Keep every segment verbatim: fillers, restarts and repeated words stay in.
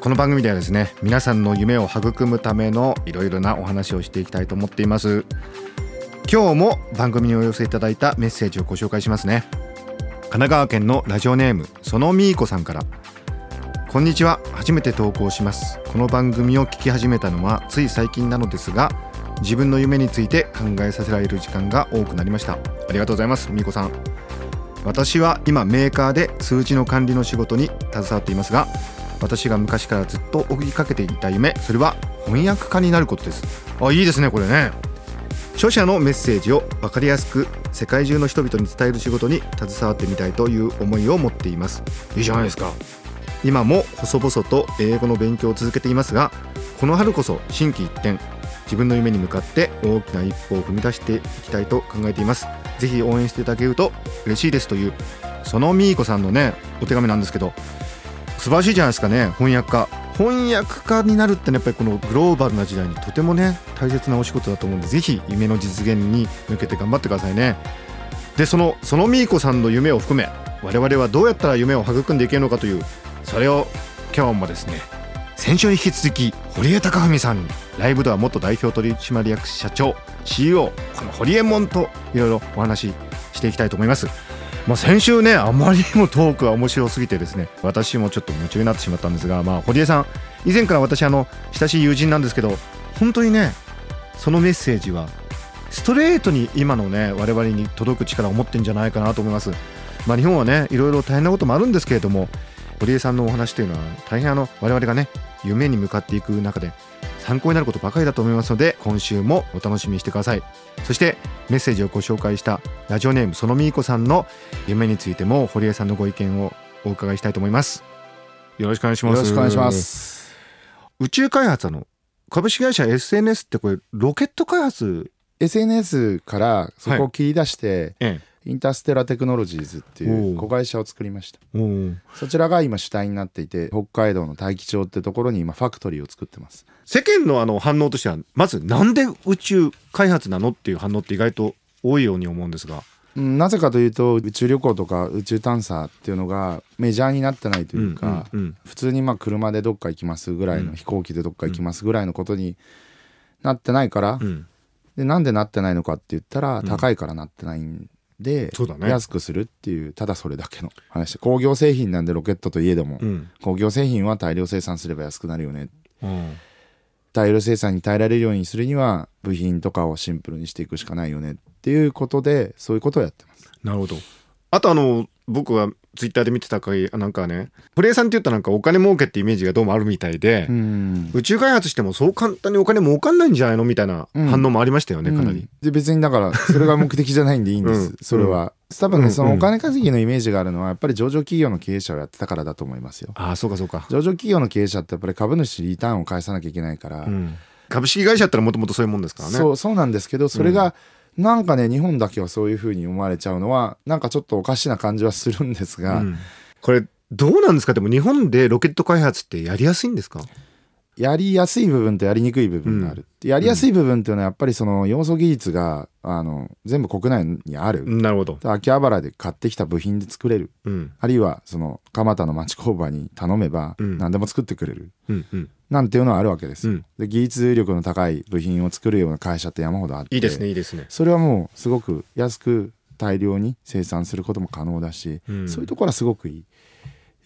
この番組ではですね、皆さんの夢を育むためのいろいろなお話をしていきたいと思っています。今日も番組にお寄せいただいたメッセージをご紹介しますね。神奈川県のラジオネームそのみーこさんから、こんにちは、初めて投稿します。この番組を聞き始めたのはつい最近なのですが、自分の夢について考えさせられる時間が多くなりました。ありがとうございます、みーこさん。私は今メーカーで数字の管理の仕事に携わっていますが、私が昔からずっと追いかけていた夢、それは翻訳家になることです。あ、いいですね、これね。著者のメッセージを分かりやすく世界中の人々に伝える仕事に携わってみたいという思いを持っています。いいじゃないですか。今も細々と英語の勉強を続けていますが、この春こそ心機一転、自分の夢に向かって大きな一歩を踏み出していきたいと考えています。ぜひ応援していただけると嬉しいですという、そのみーこさんのね、お手紙なんですけど、素晴らしいじゃないですかね。翻訳家翻訳家になるってね、やっぱりこのグローバルな時代にとてもね大切なお仕事だと思うんで、ぜひ夢の実現に向けて頑張ってくださいね。で、そのそのみーこさんの夢を含め、我々はどうやったら夢を育んでいけるのかという、それを今日もですね、先週に引き続き堀江貴文さんに、ライブドア元代表取締役社長 シーイーオー この堀江門といろいろお話ししていきたいと思います。まあ、先週ね、あまりにもトークが面白すぎてですね、私もちょっと夢中になってしまったんですが、まあ、堀江さん、以前から私あの親しい友人なんですけど、本当にね、そのメッセージはストレートに今のね我々に届く力を持ってるんじゃないかなと思います。まあ、日本はねいろいろ大変なこともあるんですけれども、堀江さんのお話というのは大変あの我々がね夢に向かっていく中で参考になることばかりだと思いますので、今週もお楽しみにしてください。そしてメッセージをご紹介したラジオネームそのみーこさんの夢についても堀江さんのご意見をお伺いしたいと思います。よろしくお願いします。よろしくお願いします。宇宙開発の株式会社 エスエヌエス ってこれロケット開発 エスエヌエス からそこを切り出して、はい、インターステラテクノロジーズっていう子会社を作りました。そちらが今主体になっていて、北海道の大樹町ってところに今ファクトリーを作ってます。世間のあの反応としては、まずなんで宇宙開発なのっていう反応って意外と多いように思うんですが、うん、なぜかというと宇宙旅行とか宇宙探査っていうのがメジャーになってないというか、うんうんうん、普通にまあ車でどっか行きますぐらいの、うん、飛行機でどっか行きますぐらいのことになってないから、うん、でなんでなってないのかって言ったら、うん、高いからなってないんで、そうだね、安くするっていう、ただそれだけの話。工業製品なんでロケットといえども、うん、工業製品は大量生産すれば安くなるよね、うん、大量生産に耐えられるようにするには部品とかをシンプルにしていくしかないよねっていうことで、そういうことをやってます。なるほど。あとあの僕がツイッターで見てたかい、なんかね、堀江さんって言ったらなんかお金儲けってイメージがどうもあるみたいで、うん、宇宙開発してもそう簡単にお金儲かんないんじゃないのみたいな反応もありましたよね、うん、かなり、うん、で別にだからそれが目的じゃないんでいいんです、うん、それは、うん、多分ね、そのお金稼ぎのイメージがあるのはやっぱり上場企業の経営者をやってたからだと思いますよ。ああ、そうかそうか。上場企業の経営者ってやっぱり株主リターンを返さなきゃいけないから、うん、株式会社ってのはもともとそういうもんですからね。そう、そうなんですけど、それが、うん、なんかね、日本だけはそういう風に思われちゃうのはなんかちょっとおかしな感じはするんですが、うん、これどうなんですか。でも日本でロケット開発ってやりやすいんですか。やりやすい部分とやりにくい部分がある、うん、やりやすい部分っていうのはやっぱりその要素技術があの全部国内にある。なるほど。秋葉原で買ってきた部品で作れる、うん、あるいはその蒲田の町工場に頼めば何でも作ってくれる、うんうん、なんていうのはあるわけですよ、うん、で技術力の高い部品を作るような会社って山ほどあって、いいですねいいですね。それはもうすごく安く大量に生産することも可能だし、うん、そういうところはすごくい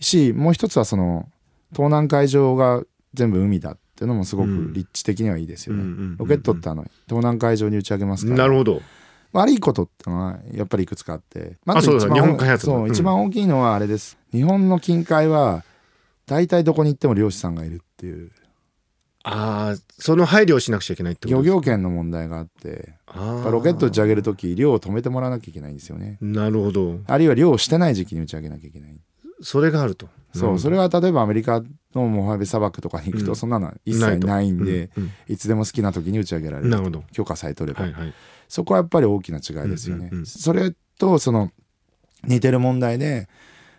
いし、もう一つはその東南海上が全部海だっていうのもすごく立地的にはいいですよね、うんうんうんうん、ロケットってあの東南海上に打ち上げますから、ね、なるほど。悪いことってのはやっぱりいくつかあって、まず一番、あ、そうだ、日本開発の、そう、うん、一番大きいのはあれです。日本の近海は大体どこに行っても漁師さんがいるっていう、あ、その配慮をしなくちゃいけないってこと。漁業権の問題があって、あ、ロケット打ち上げるとき漁を止めてもらわなきゃいけないんですよね。なるほど。あるいは漁をしてない時期に打ち上げなきゃいけない。それがあると。そう、それは例えばアメリカのモハベ砂漠とかに行くと、うん、そんなの一切ないんで、うんうん、いつでも好きな時に打ち上げられる。なるほど。許可さえ取れば、はいはい、そこはやっぱり大きな違いですよね、うんうんうん、それとその似てる問題で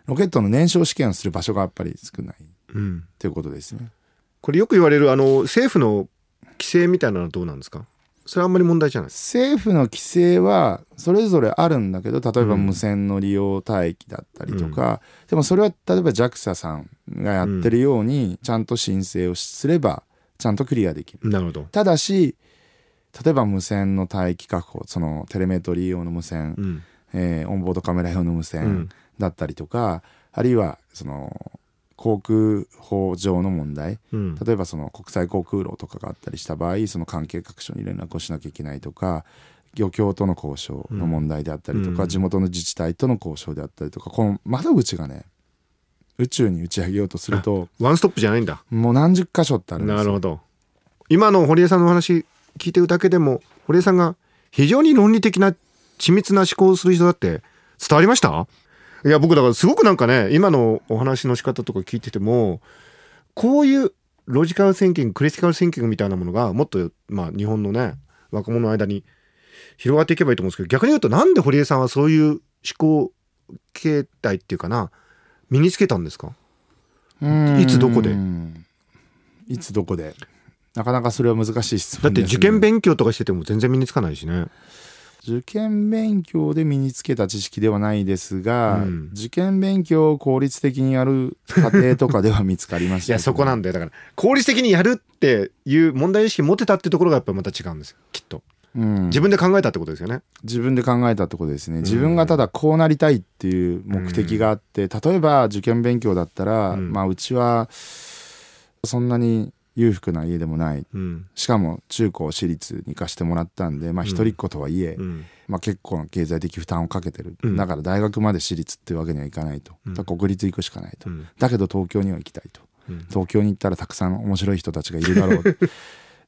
ロケットの燃焼試験をする場所がやっぱり少ない、うん、ということですね。これよく言われるあの政府の規制みたいなのはどうなんですか？それはあんまり問題じゃない。政府の規制はそれぞれあるんだけど、例えば無線の利用帯域だったりとか、うん、でもそれは例えば ジャクサ さんがやってるように、うん、ちゃんと申請をすればちゃんとクリアできる。なるほど。ただし例えば無線の帯域確保、そのテレメトリー用の無線、うん、えー、オンボードカメラ用の無線だったりとか、うん、あるいはその航空法上の問題、うん、例えばその国際航空路とかがあったりした場合、その関係各所に連絡をしなきゃいけないとか、漁協との交渉の問題であったりとか、うん、地元の自治体との交渉であったりとか、この窓口がね、宇宙に打ち上げようとするとワンストップじゃないんだ、もう何十箇所ってあるんですよ。なるほど。今の堀江さんのお話聞いてるだけでも、堀江さんが非常に論理的な緻密な思考をする人だって伝わりました？いや僕だからすごくなんかね、今のお話の仕方とか聞いてても、こういうロジカルセンキング、クリティカルセンキングみたいなものがもっと、まあ、日本のね若者の間に広がっていけばいいと思うんですけど、逆に言うとなんで堀江さんはそういう思考形態っていうかな、身につけたんですか？うーん、いつどこで、いつどこで、なかなかそれは難しい質問ですね。だって受験勉強とかしてても全然身につかないしね。受験勉強で身につけた知識ではないですが、うん、受験勉強を効率的にやる過程とかでは見つかりました、ね、いやそこなんだよ。だから効率的にやるっていう問題意識持てたってところがやっぱりまた違うんですよ、きっと、うん、自分で考えたってことですよね。自分で考えたってことですね。自分がただこうなりたいっていう目的があって、うん、例えば受験勉強だったら、うん、まあうちはそんなに裕福な家でもない、うん、しかも中高私立に行かしてもらったんで、まあ、一人っ子とはいえ、うん、まあ、結構経済的負担をかけてる、うん、だから大学まで私立っていうわけにはいかないと、うん、だから国立行くしかないと、うん、だけど東京には行きたいと、うん、東京に行ったらたくさん面白い人たちがいるだろう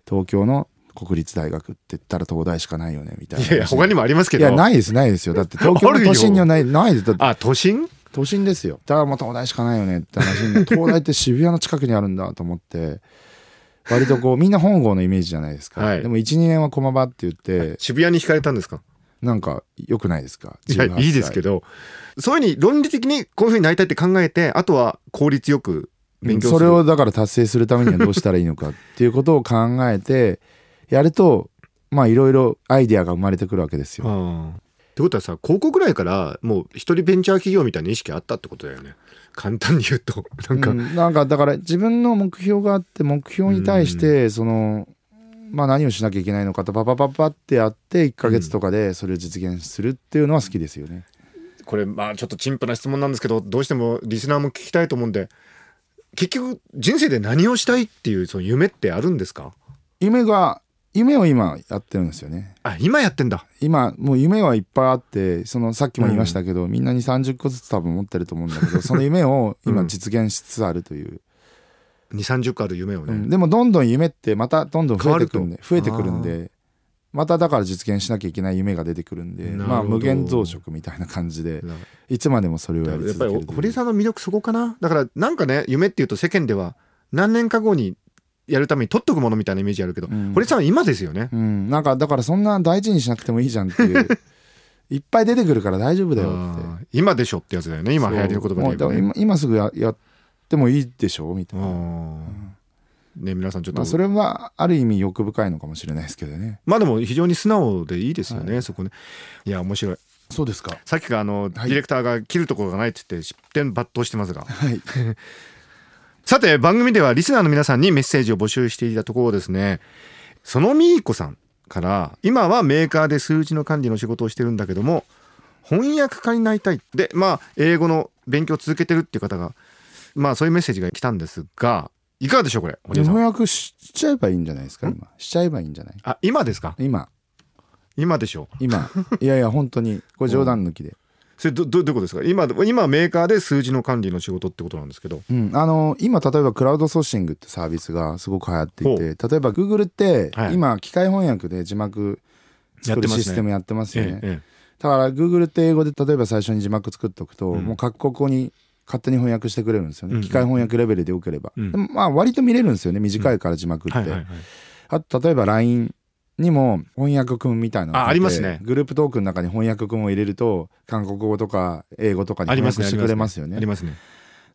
東京の国立大学って言ったら東大しかないよねみたいな。いやいや他にもありますけど。いやないです、ないですよ。だって東京の都心にはないないです。あ、都心？都心ですよ。だからもう東大しかないよねって話に東大って渋谷の近くにあるんだと思って割とこうみんな本郷のイメージじゃないですか、はい、でも いち,に 年は駒場って言って。渋谷に惹かれたんですか？なんか良くないですか？いやいいですけど、そういうふうに論理的にこういう風になりたいって考えて、あとは効率よく勉強する、それをだから達成するためにはどうしたらいいのかっていうことを考えてやると、まあいろいろアイデアが生まれてくるわけですよ。あってことはさ、高校ぐらいからもう一人ベンチャー企業みたいな意識あったってことだよね、簡単に言うと。なんか、うん、なんかだから自分の目標があって、目標に対してその、まあ、何をしなきゃいけないのかとパパパパってやっていっかげつとかでそれを実現するっていうのは好きですよね、うん、これまあちょっと陳腐な質問なんですけど、どうしてもリスナーも聞きたいと思うんで、結局人生で何をしたいっていうその夢ってあるんですか？夢が夢を今やってるんですよね。あ、今やってんだ。今もう夢はいっぱいあって、そのさっきも言いましたけど、うん、みんなにさんじゅっこずつ多分持ってると思うんだけどその夢を今実現しつつあるという、うん、にじゅう、さんじゅっこある夢をね、うん、でもどんどん夢ってまたどんどん増えてくるんで増えてくるんで、まただから実現しなきゃいけない夢が出てくるんで、まあ無限増殖みたいな感じでいつまでもそれをやり続ける。やっぱり堀江さんの魅力そこかな。だからなんかね、夢っていうと世間では何年か後にやるために取っとくものみたいなイメージあるけど、うん、堀さんは今ですよね、うん、なんかだからそんな大事にしなくてもいいじゃんっていういっぱい出てくるから大丈夫だよって、今でしょってやつだよね。今流行りの言葉で言えば、ね、今, 今すぐ や, やってもいいでしょみたいな、うんね、皆さんちょっと、まあ、それはある意味欲深いのかもしれないですけどね。まあでも非常に素直でいいですよね、はい、そこね。いや面白い。そうですか。さっきからあの、はい、ディレクターが切るところがないって言って失点抜刀してますが、はいさて番組ではリスナーの皆さんにメッセージを募集していたところですね、そのみいこさんから、今はメーカーで数字の管理の仕事をしてるんだけども翻訳家になりたいで、まあ英語の勉強を続けてるっていう方が、まあそういうメッセージが来たんですが、いかがでしょうこれ。翻訳しちゃえばいいんじゃないですか。今しちゃえばいいんじゃない。あ、今ですか。今今でしょ今いやいや本当にこれ冗談抜きでそれ ど, どういうことですか。 今, 今メーカーで数字の管理の仕事ってことなんですけど、うん、あの今例えばクラウドソーシングってサービスがすごく流行っていて、例えば Google って今機械翻訳で字幕作るシステムやってますよね、ええええ、だから Google って英語で例えば最初に字幕作っておくと、うん、もう各国語に勝手に翻訳してくれるんですよね、うんうん、機械翻訳レベルでよければ、うん、でもまあ割と見れるんですよね、短いから字幕って、うんはいはいはい、あと例えば ライン にも翻訳君みたいなのがあって、あ、ありますね、グループトークの中に翻訳君を入れると韓国語とか英語とかに翻訳してくれますよね。ありますね、ありますね。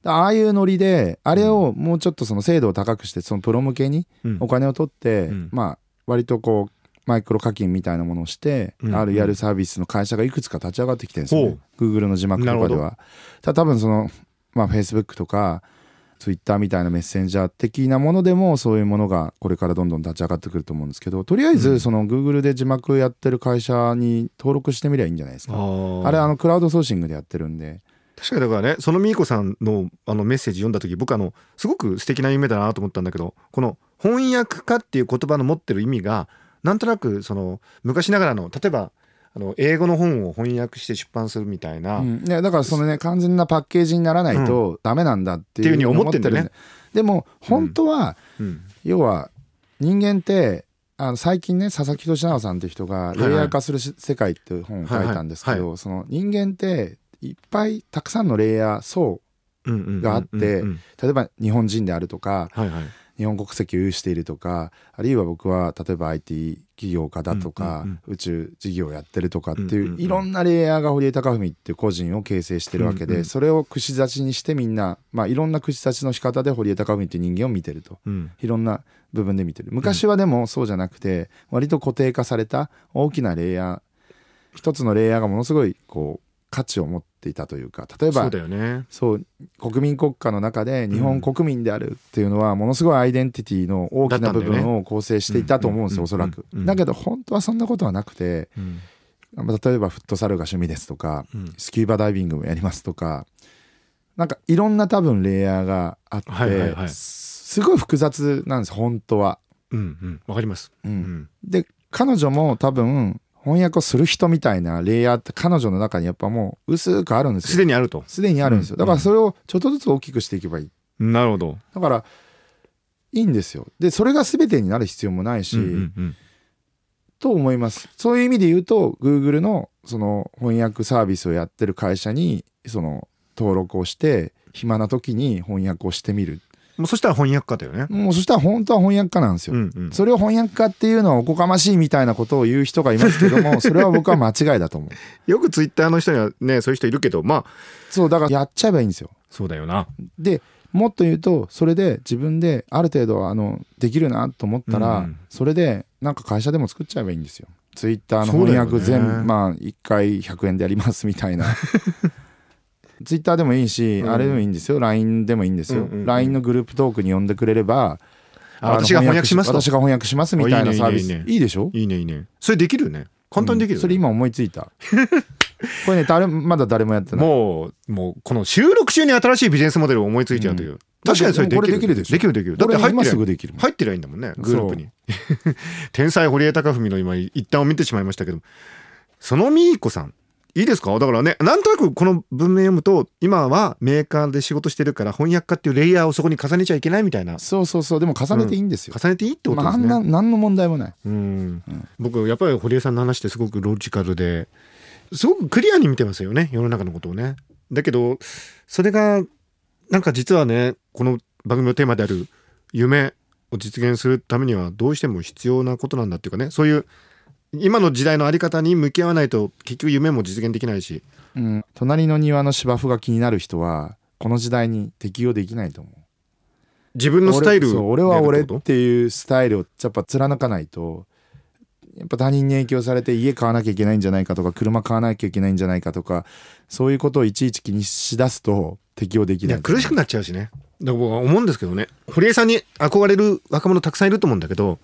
ああいうノリであれをもうちょっとその精度を高くして、そのプロ向けにお金を取って、うん、まあ割とこうマイクロ課金みたいなものをして、うん、あるやるサービスの会社がいくつか立ち上がってきてるんですよね、うん、Google の字幕とかでは。ただ多分その、まあ、Facebook とか Twitter みたいなメッセンジャー的なものでもそういうものがこれからどんどん立ち上がってくると思うんですけど、とりあえずその Google で字幕やってる会社に登録してみりゃいいんじゃないですか。あれあのクラウドソーシングでやってるんで。確かにだからね、そのみいこさん の, あのメッセージ読んだ時、僕あのすごく素敵な夢だなと思ったんだけど、この翻訳家っていう言葉の持ってる意味がなんとなくその昔ながらの、例えばあの英語の本を翻訳して出版するみたいな、うん、いやだからそのね完全なパッケージにならないとダメなんだっていうふうに思ってるんだよね。でも本当は、うんうん、要は人間ってあの最近ね佐々木俊直さんっていう人がレイヤー化する世界っていう本を書いたんですけど、はいはい、その人間っていっぱいたくさんのレイヤー層があって、例えば日本人であるとか、はいはい、日本国籍を有しているとか、あるいは僕は例えば アイティー 企業家だとか、うんうんうん、宇宙事業をやってるとかっていう、うんうんうん、いろんなレイヤーが堀江貴文っていう個人を形成してるわけで、うんうん、それを串刺しにしてみんな、まあ、いろんな串刺しの仕方で堀江貴文っていう人間を見てると、うん、いろんな部分で見てる。昔はでもそうじゃなくて、割と固定化された大きなレイヤー、一つのレイヤーがものすごいこう価値を持っていたというか、例えばそうだよね、そう国民国家の中で日本国民であるっていうのはものすごいアイデンティティの大きな部分を構成していたと思うんですよ、おそらく。だけど本当はそんなことはなくて、うん、例えばフットサルが趣味ですとか、うん、スキューバダイビングもやりますとか、なんかいろんな多分レイヤーがあって、はいはいはい、すごい複雑なんです本当は。うんうん、わかります、うんうん、で彼女も多分翻訳をする人みたいなレイヤーって彼女の中にやっぱもう薄くあるんですよ。すでにあると。すでにあるんですよ。だからそれをちょっとずつ大きくしていけばいい。なるほど。だからいいんですよ。でそれが全てになる必要もないし、うんうんうん、と思います。そういう意味で言うと Google のその翻訳サービスをやってる会社にその登録をして暇な時に翻訳をしてみる。もうそしたら翻訳家だよね。もうそしたら本当は翻訳家なんですよ、うんうん、それを翻訳家っていうのはおこがましいみたいなことを言う人がいますけども、それは僕は間違いだと思う。よくツイッターの人にはねそういう人いるけど、まあそうだからやっちゃえばいいんですよ。そうだよな。でもっと言うと、それで自分である程度あのできるなと思ったら、うん、それでなんか会社でも作っちゃえばいいんですよ。ツイッターの翻訳全、ね、まあいっかいひゃくえんでやりますみたいなツイッターでもいいし、うん、あれでもいいんですよ。 ライン でもいいんですよ、うんうんうん、ライン のグループトークに呼んでくれれば、あ、私が翻訳しますと、私が翻訳しますみたいなサービス。いいね、いいね、いいでしょ。いいねいいね。それできるね。簡単にできる、ねうん、それ今思いついたこれね誰まだ誰もやってない。もう、もうこの収録中に新しいビジネスモデルを思いついちゃうという、うん、確かにそれできる。これできるでしょ。できるできる。だって入って入ってりゃいいんだもんねグループに天才堀江貴文の今一端を見てしまいましたけど、そのみいこさんいいですか。だからね、なんとなくこの文面読むと今はメーカーで仕事してるから翻訳家っていうレイヤーをそこに重ねちゃいけないみたいな。そうそうそう。でも重ねていいんですよ、うん、重ねていいってことですね、まあ、なん何の問題もない。うん、うん、僕やっぱり堀江さんの話ってすごくロジカルですごくクリアに見てますよね、世の中のことをね。だけどそれがなんか実はね、この番組のテーマである夢を実現するためにはどうしても必要なことなんだっていうかね、そういう今の時代のあり方に向き合わないと結局夢も実現できないし、うん、隣の庭の芝生が気になる人はこの時代に適応できないと思う。自分のスタイル 俺, 俺は俺っていうスタイルをやっぱ貫かないと、やっぱ他人に影響されて家買わなきゃいけないんじゃないかとか、車買わなきゃいけないんじゃないかとか、そういうことをいちいち気にしだすと適応できない。いや苦しくなっちゃうしね。だから僕は思うんですけどね、堀江さんに憧れる若者たくさんいると思うんだけど、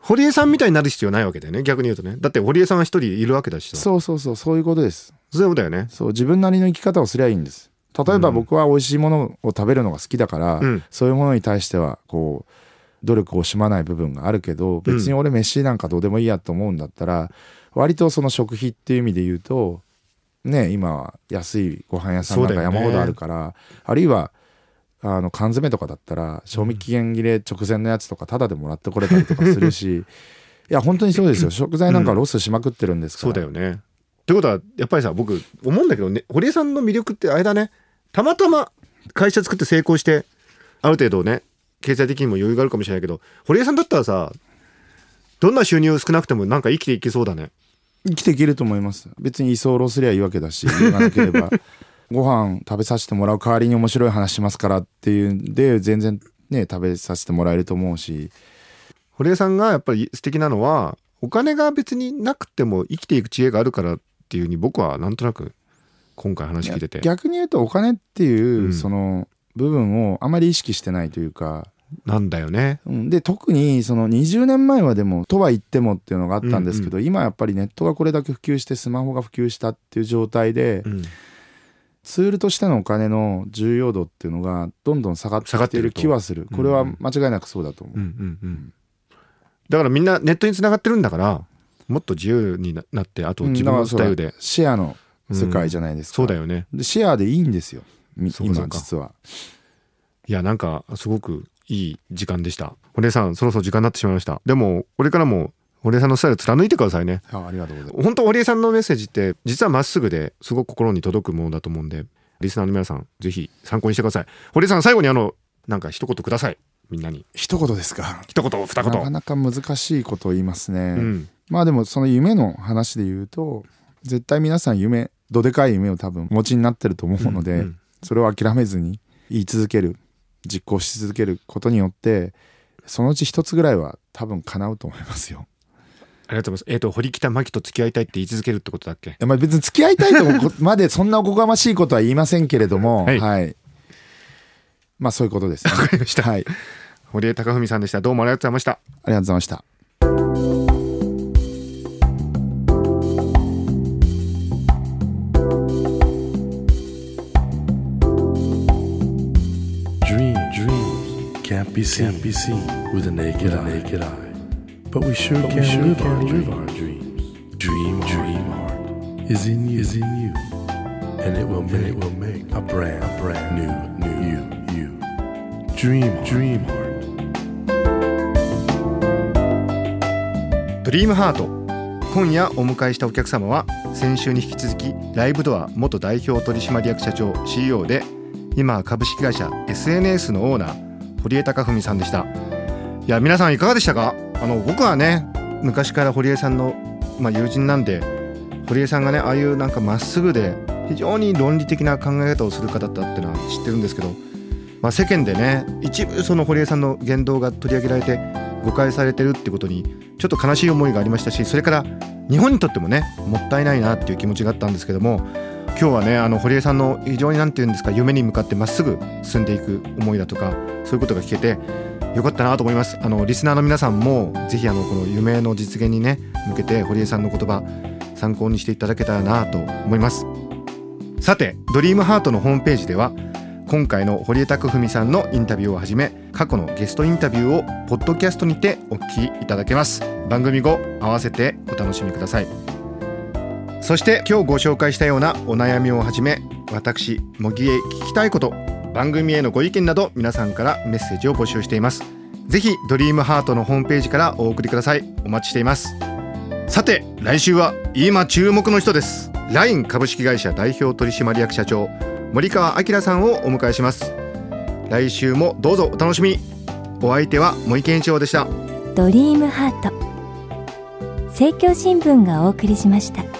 堀江さんみたいになる必要ないわけだよね、逆に言うとね。だって堀江さんは一人いるわけだし。そうそうそう、そういうことです。そうだよね。そう、自分なりの生き方をすりゃいいんです。例えば僕は美味しいものを食べるのが好きだから、うん、そういうものに対してはこう努力を惜しまない部分があるけど、別に俺飯なんかどうでもいいやと思うんだったら、うん、割とその食費っていう意味で言うとね、今は安いご飯屋さんなんか山ほどあるから、ね、あるいはあの缶詰とかだったら賞味期限切れ直前のやつとかタダでもらってこれたりとかするしいや本当にそうですよ。食材なんかロスしまくってるんですから、うん、そうだよね。ってことはやっぱりさ、僕思うんだけどね、堀江さんの魅力ってあれだね、たまたま会社作って成功してある程度ね経済的にも余裕があるかもしれないけど、堀江さんだったらさ、どんな収入少なくてもなんか生きていけそうだね。生きていけると思います。別に居候すりゃいいわけだし、言わなければご飯食べさせてもらう代わりに面白い話しますからっていうんで全然ね食べさせてもらえると思うし、堀江さんがやっぱり素敵なのはお金が別になくても生きていく知恵があるからっていう風に僕はなんとなく今回話聞いてて、逆に言うとお金っていうその部分をあまり意識してないというか、うん、なんだよね。で特にそのにじゅうねんまえはでもとは言ってもっていうのがあったんですけど、うんうん、今やっぱりネットがこれだけ普及してスマホが普及したっていう状態で、うん、ツールとしてのお金の重要度っていうのがどんどん下がっている気はする。これは間違いなくそうだと思う。うんうんうんうん、だからみんなネットに繋がってるんだからもっと自由になって、あと自分のスタイルで、うん、シェアの世界じゃないですか、うん、そうだよね。でシェアでいいんですよ今実は。いやなんかすごくいい時間でした。堀江さんそろそろ時間になってしまいました。でもこれからも堀江さんのスタイル貫いてくださいね。 あ, ありがとうございます。本当堀江さんのメッセージって実はまっすぐですごく心に届くものだと思うんで、リスナーの皆さんぜひ参考にしてください。堀江さん最後にあのなんか一言くださいみんなに。一言ですか。一言二言。なかなか難しいことを言いますね、うん、まあでもその夢の話で言うと絶対皆さん夢どでかい夢を多分持ちになってると思うので、うんうん、それを諦めずに言い続ける、実行し続けることによってそのうち一つぐらいは多分叶うと思いますよ。ありがとうございます。えっと堀北真希と付き合いたいって言い続けるってことだっけ。いや、まあ、別に付き合いたいとまでそんなおこがましいことは言いませんけれども、はい、はい、まあそういうことですね。わかりました、はい、堀江貴文さんでした。どうもありがとうございました。ありがとうございました。Be seen, be seen with a naked eye, naked eye. But we sure but can, we sure live, can our live our dreams. Dream, dream heart is in you, is in you, and it will, and it will make a brand, a brand new, new you, you. Dream, dream heart. Dream heart. 今夜お迎えしたお客様は先週に引き続きライブドア元代表取締役社長 シーイーオー で今株式会社 エスエヌエス のオーナー。堀江貴文さんでした。いや皆さんいかがでしたか。あの僕はね昔から堀江さんの、まあ、友人なんで、堀江さんがねああいうなんかまっすぐで非常に論理的な考え方をする方だったってのは知ってるんですけど、まあ、世間でね一部その堀江さんの言動が取り上げられて誤解されてるってことにちょっと悲しい思いがありましたし、それから日本にとってもねもったいないなっていう気持ちがあったんですけども、今日はねあの堀江さんの非常になんていうんですか、夢に向かってまっすぐ進んでいく思いだとかそういうことが聞けてよかったなと思います。あのリスナーの皆さんもぜひあのこの夢の実現にね向けて堀江さんの言葉参考にしていただけたらなと思います。さてドリームハートのホームページでは今回の堀江貴文さんのインタビューをはじめ過去のゲストインタビューをポッドキャストにてお聞きいただけます。番組後合わせてお楽しみください。そして今日ご紹介したようなお悩みをはじめ、私茂木へ聞きたいこと、番組へのご意見など皆さんからメッセージを募集しています。ぜひドリームハートのホームページからお送りください。お待ちしています。さて来週は今注目の人です。 ライン 株式会社代表取締役社長森川明さんをお迎えします。来週もどうぞお楽しみに。お相手は茂木健一郎でした。ドリームハート、政教新聞がお送りしました。